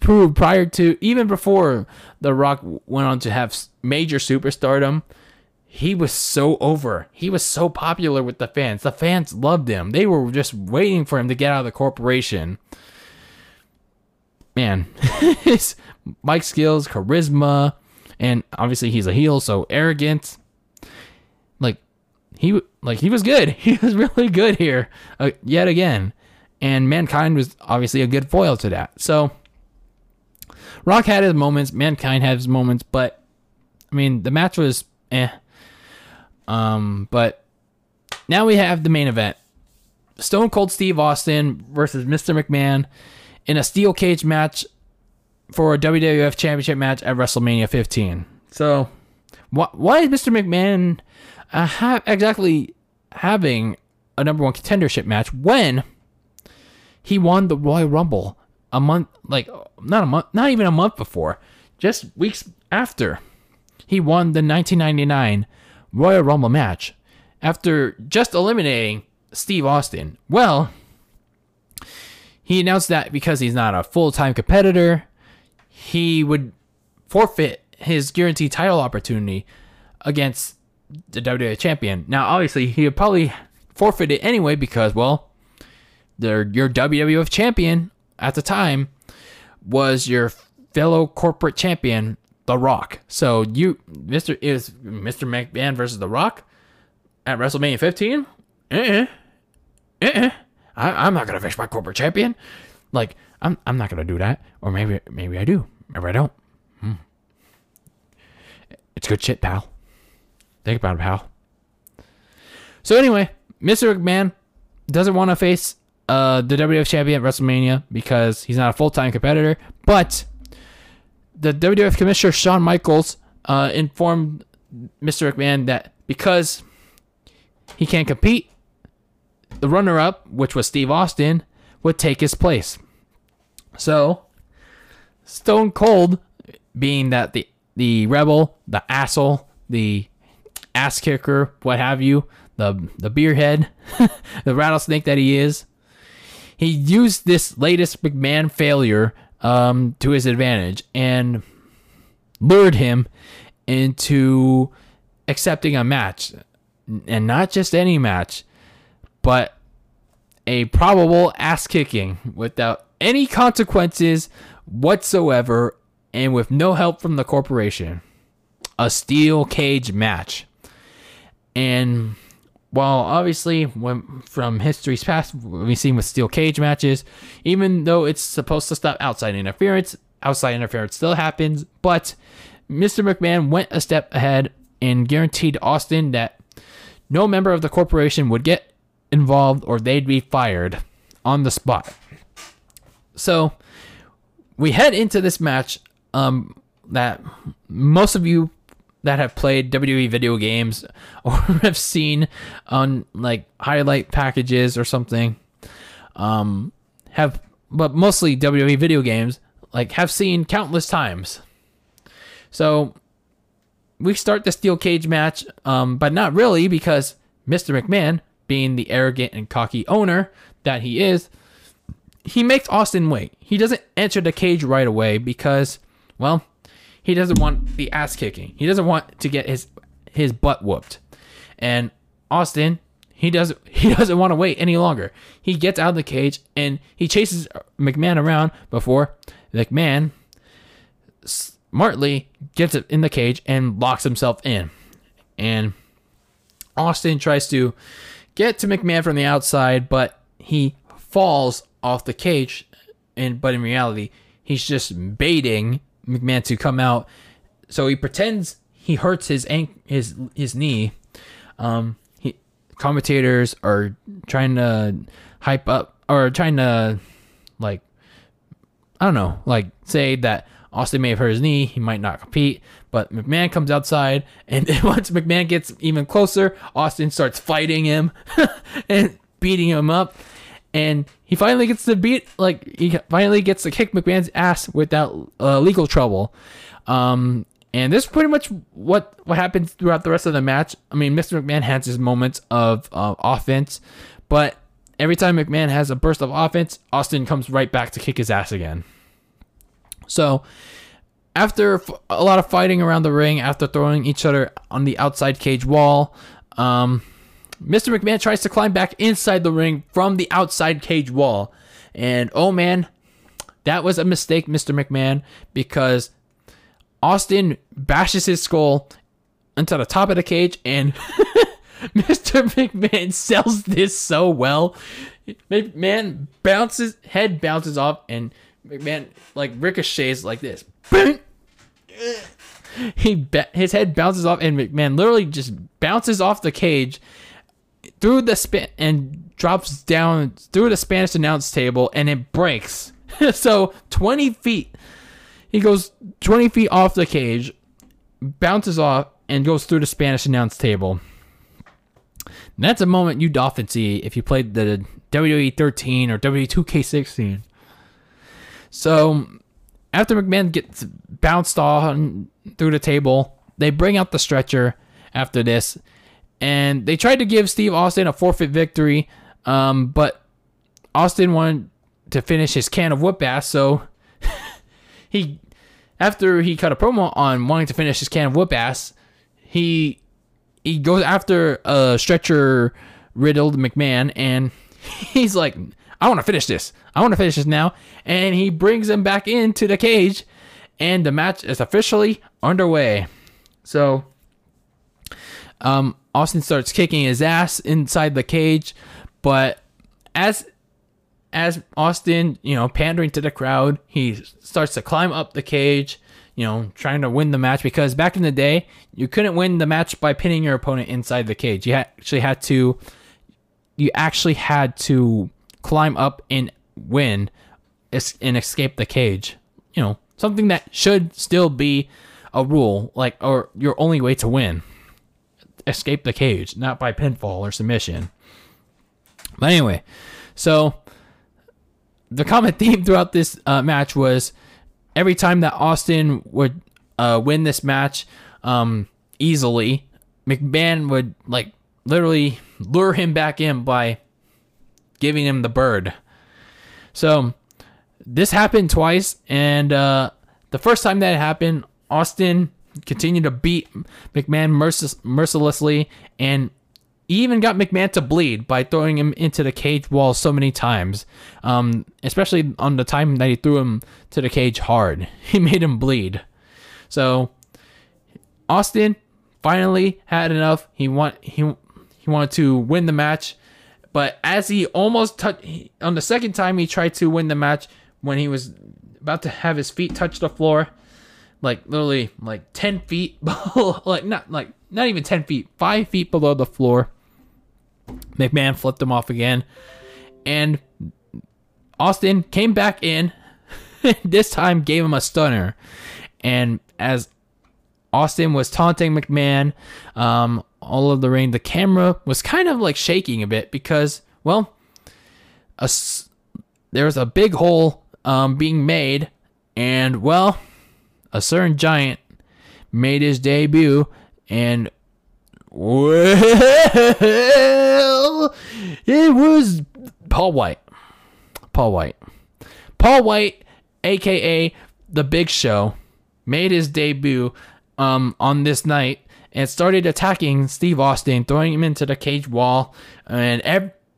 proved prior to, even before The Rock went on to have major superstardom. He was so over. He was so popular with the fans. The fans loved him. They were just waiting for him to get out of the corporation. Man, his mic skills, charisma, and obviously he's a heel, so arrogant. He was good. He was really good here, yet again. And Mankind was obviously a good foil to that. So, Rock had his moments. Mankind had his moments. But, I mean, the match was eh. But now we have the main event. Stone Cold Steve Austin versus Mr. McMahon in a steel cage match for a WWF Championship match at WrestleMania 15. So, why is Mr. McMahon having a number one contendership match when he won the Royal Rumble not even a month before, just weeks after he won the 1999 Royal Rumble match after just eliminating Steve Austin? Well, he announced that because he's not a full-time competitor, he would forfeit his guaranteed title opportunity against the WWE champion. Now, obviously, he would probably forfeit it anyway because, well, your WWF champion at the time was your fellow corporate champion, The Rock. So, is Mr. McMahon versus The Rock at WrestleMania 15? I'm not gonna face my corporate champion. Like, I'm not gonna do that. Or maybe I do. Maybe I don't. It's good shit, pal. Think about it, pal. So anyway, Mr. McMahon doesn't want to face the WWF champion at WrestleMania because he's not a full-time competitor. But the WWF commissioner, Shawn Michaels, informed Mr. McMahon that because he can't compete, the runner-up, which was Steve Austin, would take his place. So, Stone Cold, being that the rebel, the asshole, the ass kicker, what have you, the beer head, the rattlesnake that he is. He used this latest McMahon failure to his advantage and lured him into accepting a match, and not just any match, but a probable ass kicking without any consequences whatsoever and with no help from the corporation. A steel cage match. And while obviously when, from history's past, we've seen with steel cage matches, even though it's supposed to stop outside interference still happens, but Mr. McMahon went a step ahead and guaranteed Austin that no member of the corporation would get involved or they'd be fired on the spot. So we head into this match that most of you that have played WWE video games or have seen on like highlight packages or something have, but mostly WWE video games, like have seen countless times. So we start the steel cage match, but not really, because Mr. McMahon, being the arrogant and cocky owner that he is, he makes Austin wait. He doesn't enter the cage right away because, well, he doesn't want the ass kicking. He doesn't want to get his butt whooped. And Austin, he doesn't want to wait any longer. He gets out of the cage and he chases McMahon around before McMahon smartly gets it in the cage and locks himself in. And Austin tries to get to McMahon from the outside, but he falls off the cage. But in reality, he's just baiting McMahon to come out. So he pretends he hurts his knee. Commentators are trying to hype up, or trying to, like, I don't know, like say that Austin may have hurt his knee, he might not compete, but McMahon comes outside, and then once McMahon gets even closer, Austin starts fighting him and beating him up, and he finally gets to kick McMahon's ass without legal trouble. And this is pretty much what happens throughout the rest of the match. I mean, Mr. McMahon has his moments of offense, but every time McMahon has a burst of offense, Austin comes right back to kick his ass again. So after a lot of fighting around the ring, after throwing each other on the outside cage wall, Mr. McMahon tries to climb back inside the ring from the outside cage wall. And oh man, that was a mistake, Mr. McMahon, because Austin bashes his skull into the top of the cage, and Mr. McMahon sells this so well. McMahon head bounces off, and McMahon like ricochets like this. His head bounces off, and McMahon literally just bounces off the cage through the span and drops down through the Spanish announce table, and it breaks. So 20 feet, he goes 20 feet off the cage, bounces off, and goes through the Spanish announce table. And that's a moment you'd often see if you played the WWE 13 or WWE 2K16. So after McMahon gets bounced on through the table, they bring out the stretcher after this, and they tried to give Steve Austin a forfeit victory, but Austin wanted to finish his can of whoop ass, so after he cut a promo on wanting to finish his can of whoop ass, he goes after a stretcher-riddled McMahon, and he's like, I want to finish this. I want to finish this now. And he brings him back into the cage, and the match is officially underway. So Austin starts kicking his ass inside the cage, but as Austin, pandering to the crowd, he starts to climb up the cage, trying to win the match, because back in the day, you couldn't win the match by pinning your opponent inside the cage. You actually had to climb up and win and escape the cage. Something that should still be a rule, or your only way to win. Escape the cage, not by pinfall or submission. But anyway, so the common theme throughout this match was every time that Austin would win this match easily, McMahon would like literally lure him back in by giving him the bird. So this happened twice, and the first time that it happened, Austin continued to beat McMahon mercilessly, and he even got McMahon to bleed by throwing him into the cage wall so many times, especially on the time that he threw him to the cage hard. He made him bleed. So Austin finally had enough. He wanted to win the match, but as he almost touched on the second time, he tried to win the match when he was about to have his feet touch the floor, like literally like 10 feet, not even 10 feet, 5 feet below the floor. McMahon flipped him off again, and Austin came back in. This time gave him a stunner, and as Austin was taunting McMahon all over the ring, the camera was kind of like shaking a bit because, well, there was a big hole being made, and, well, a certain giant made his debut, and, well, it was Paul White. Paul White, a.k.a. The Big Show, made his debut on this night and started attacking Steve Austin, throwing him into the cage wall, and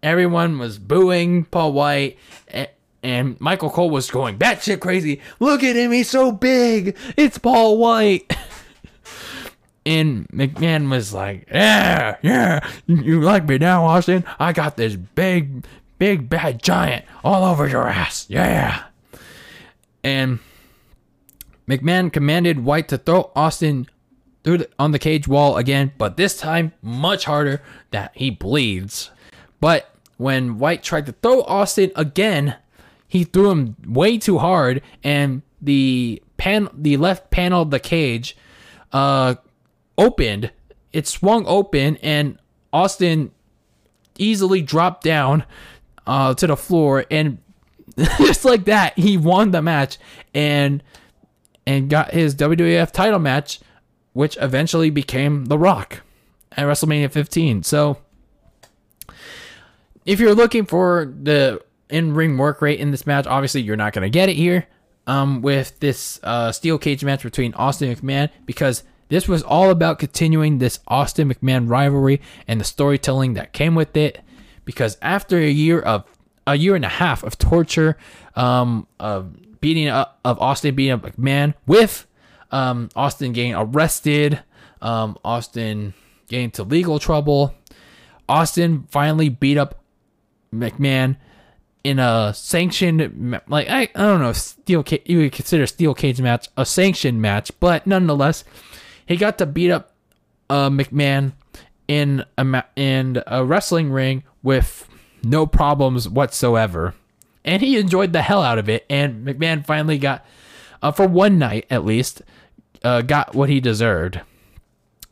everyone was booing Paul White, and Michael Cole was going batshit crazy. Look at him, he's so big. It's Paul White. And McMahon was like, yeah, you like me now, Austin? I got this big bad giant all over your ass. Yeah. And McMahon commanded White to throw Austin through on the cage wall again, but this time much harder that he bleeds. But when White tried to throw Austin again, he threw him way too hard, and the left panel of the cage opened. It swung open, and Austin easily dropped down to the floor, and just like that, he won the match and got his WWF title match, which eventually became The Rock at WrestleMania 15. So if you're looking for the in-ring work rate in this match, obviously you're not going to get it here with this steel cage match between Austin and McMahon, because this was all about continuing this Austin McMahon rivalry and the storytelling that came with it. Because after a year and a half of torture, Austin beating up McMahon, with Austin getting arrested, Austin getting into legal trouble, Austin finally beat up McMahon in a sanctioned, like, I don't know if you would consider steel cage match a sanctioned match, but nonetheless, he got to beat up McMahon in a wrestling ring with no problems whatsoever. And he enjoyed the hell out of it. And McMahon finally got, for one night at least, got what he deserved.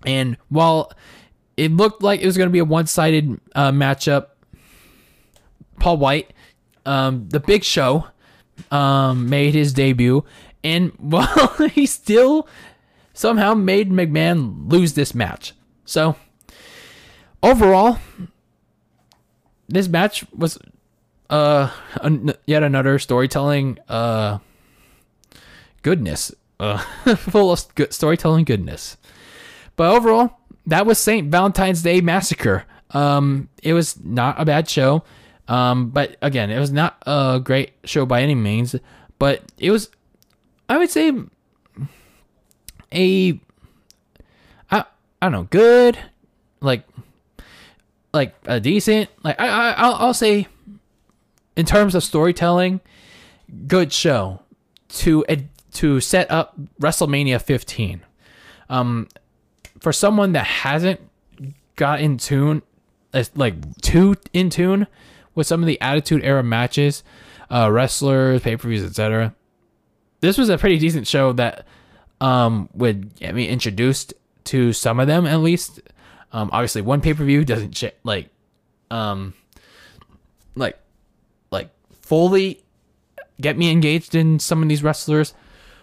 And while it looked like it was going to be a one-sided matchup, Paul White, the Big Show, made his debut. And while he still somehow made McMahon lose this match. So, overall, this match was yet another storytelling goodness. Full of storytelling goodness. But overall, that was St. Valentine's Day Massacre. It was not a bad show. But again, it was not a great show by any means. But it was, I would say, I don't know, good, like a decent, like I'll say, in terms of storytelling, good show to set up WrestleMania 15. For someone that hasn't got in tune, too in tune with some of the Attitude Era matches, wrestlers, pay-per-views, etc. This was a pretty decent show that would get me introduced to some of them, at least. Obviously one pay-per-view doesn't fully get me engaged in some of these wrestlers,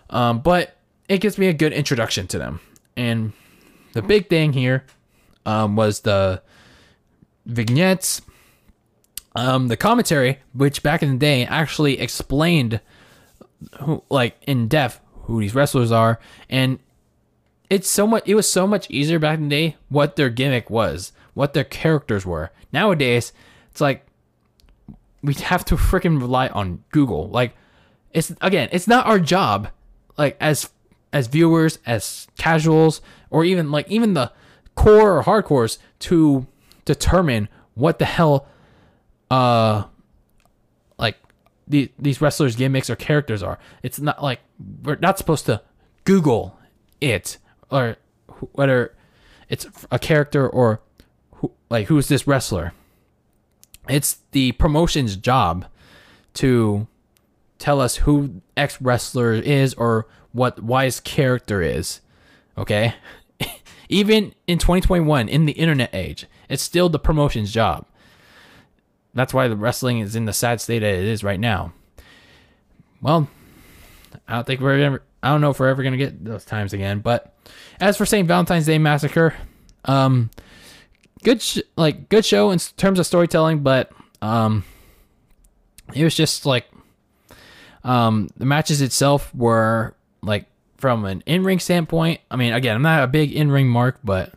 but it gives me a good introduction to them. And the big thing here was the vignettes, the commentary, which back in the day actually explained who, like in depth, who these wrestlers are, and it's so much. It was so much easier back in the day what their gimmick was, what their characters were. Nowadays, it's like we have to freaking rely on Google. Like, it's again, it's not our job, like as viewers, as casuals, or even like even the core or hardcores to determine what the hell, like these wrestlers' gimmicks or characters are. It's not like we're not supposed to Google it or whether it's a character or who, like who's this wrestler. It's the promotion's job to tell us who X wrestler is or why his character is. Okay? Even in 2021, in the internet age, it's still the promotion's job. That's why the wrestling is in the sad state that it is right now. Well, I don't know if we're ever going to get those times again. But as for St. Valentine's Day Massacre, good show in terms of storytelling, but it was just like the matches itself were like from an in-ring standpoint. I mean, again, I'm not a big in-ring mark, but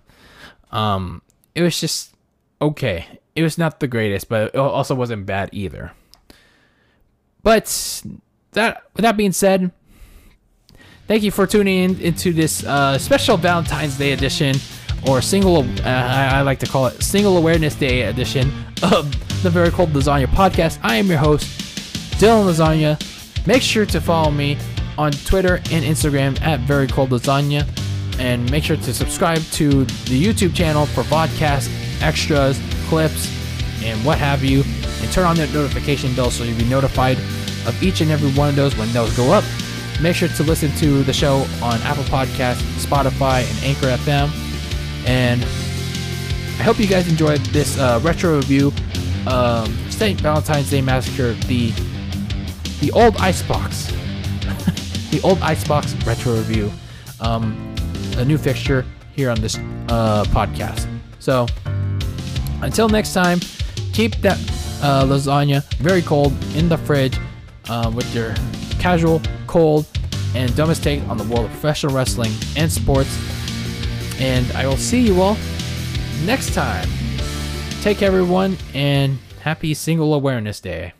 it was just okay. It was not the greatest, but it also wasn't bad either. But with that being said, thank you for tuning in into this special Valentine's Day edition, or I like to call it Single Awareness Day edition of the Very Cold Lasagna podcast. I am your host, Dylan Lasagna. Make sure to follow me on Twitter and Instagram at Very Cold Lasagna, and make sure to subscribe to the YouTube channel for podcast extras, clips, and what have you, and turn on that notification bell so you'll be notified of each and every one of those when those go up. Make sure to listen to the show on Apple Podcasts, Spotify, and Anchor FM. And I hope you guys enjoyed this retro review of St. Valentine's Day Massacre, the old Icebox. The old Icebox retro review. A new fixture here on this podcast. So until next time, keep that lasagna very cold in the fridge with your casual, cold, and dumbest take on the world of professional wrestling and sports. And I will see you all next time. Take care, everyone, and happy Single Awareness Day.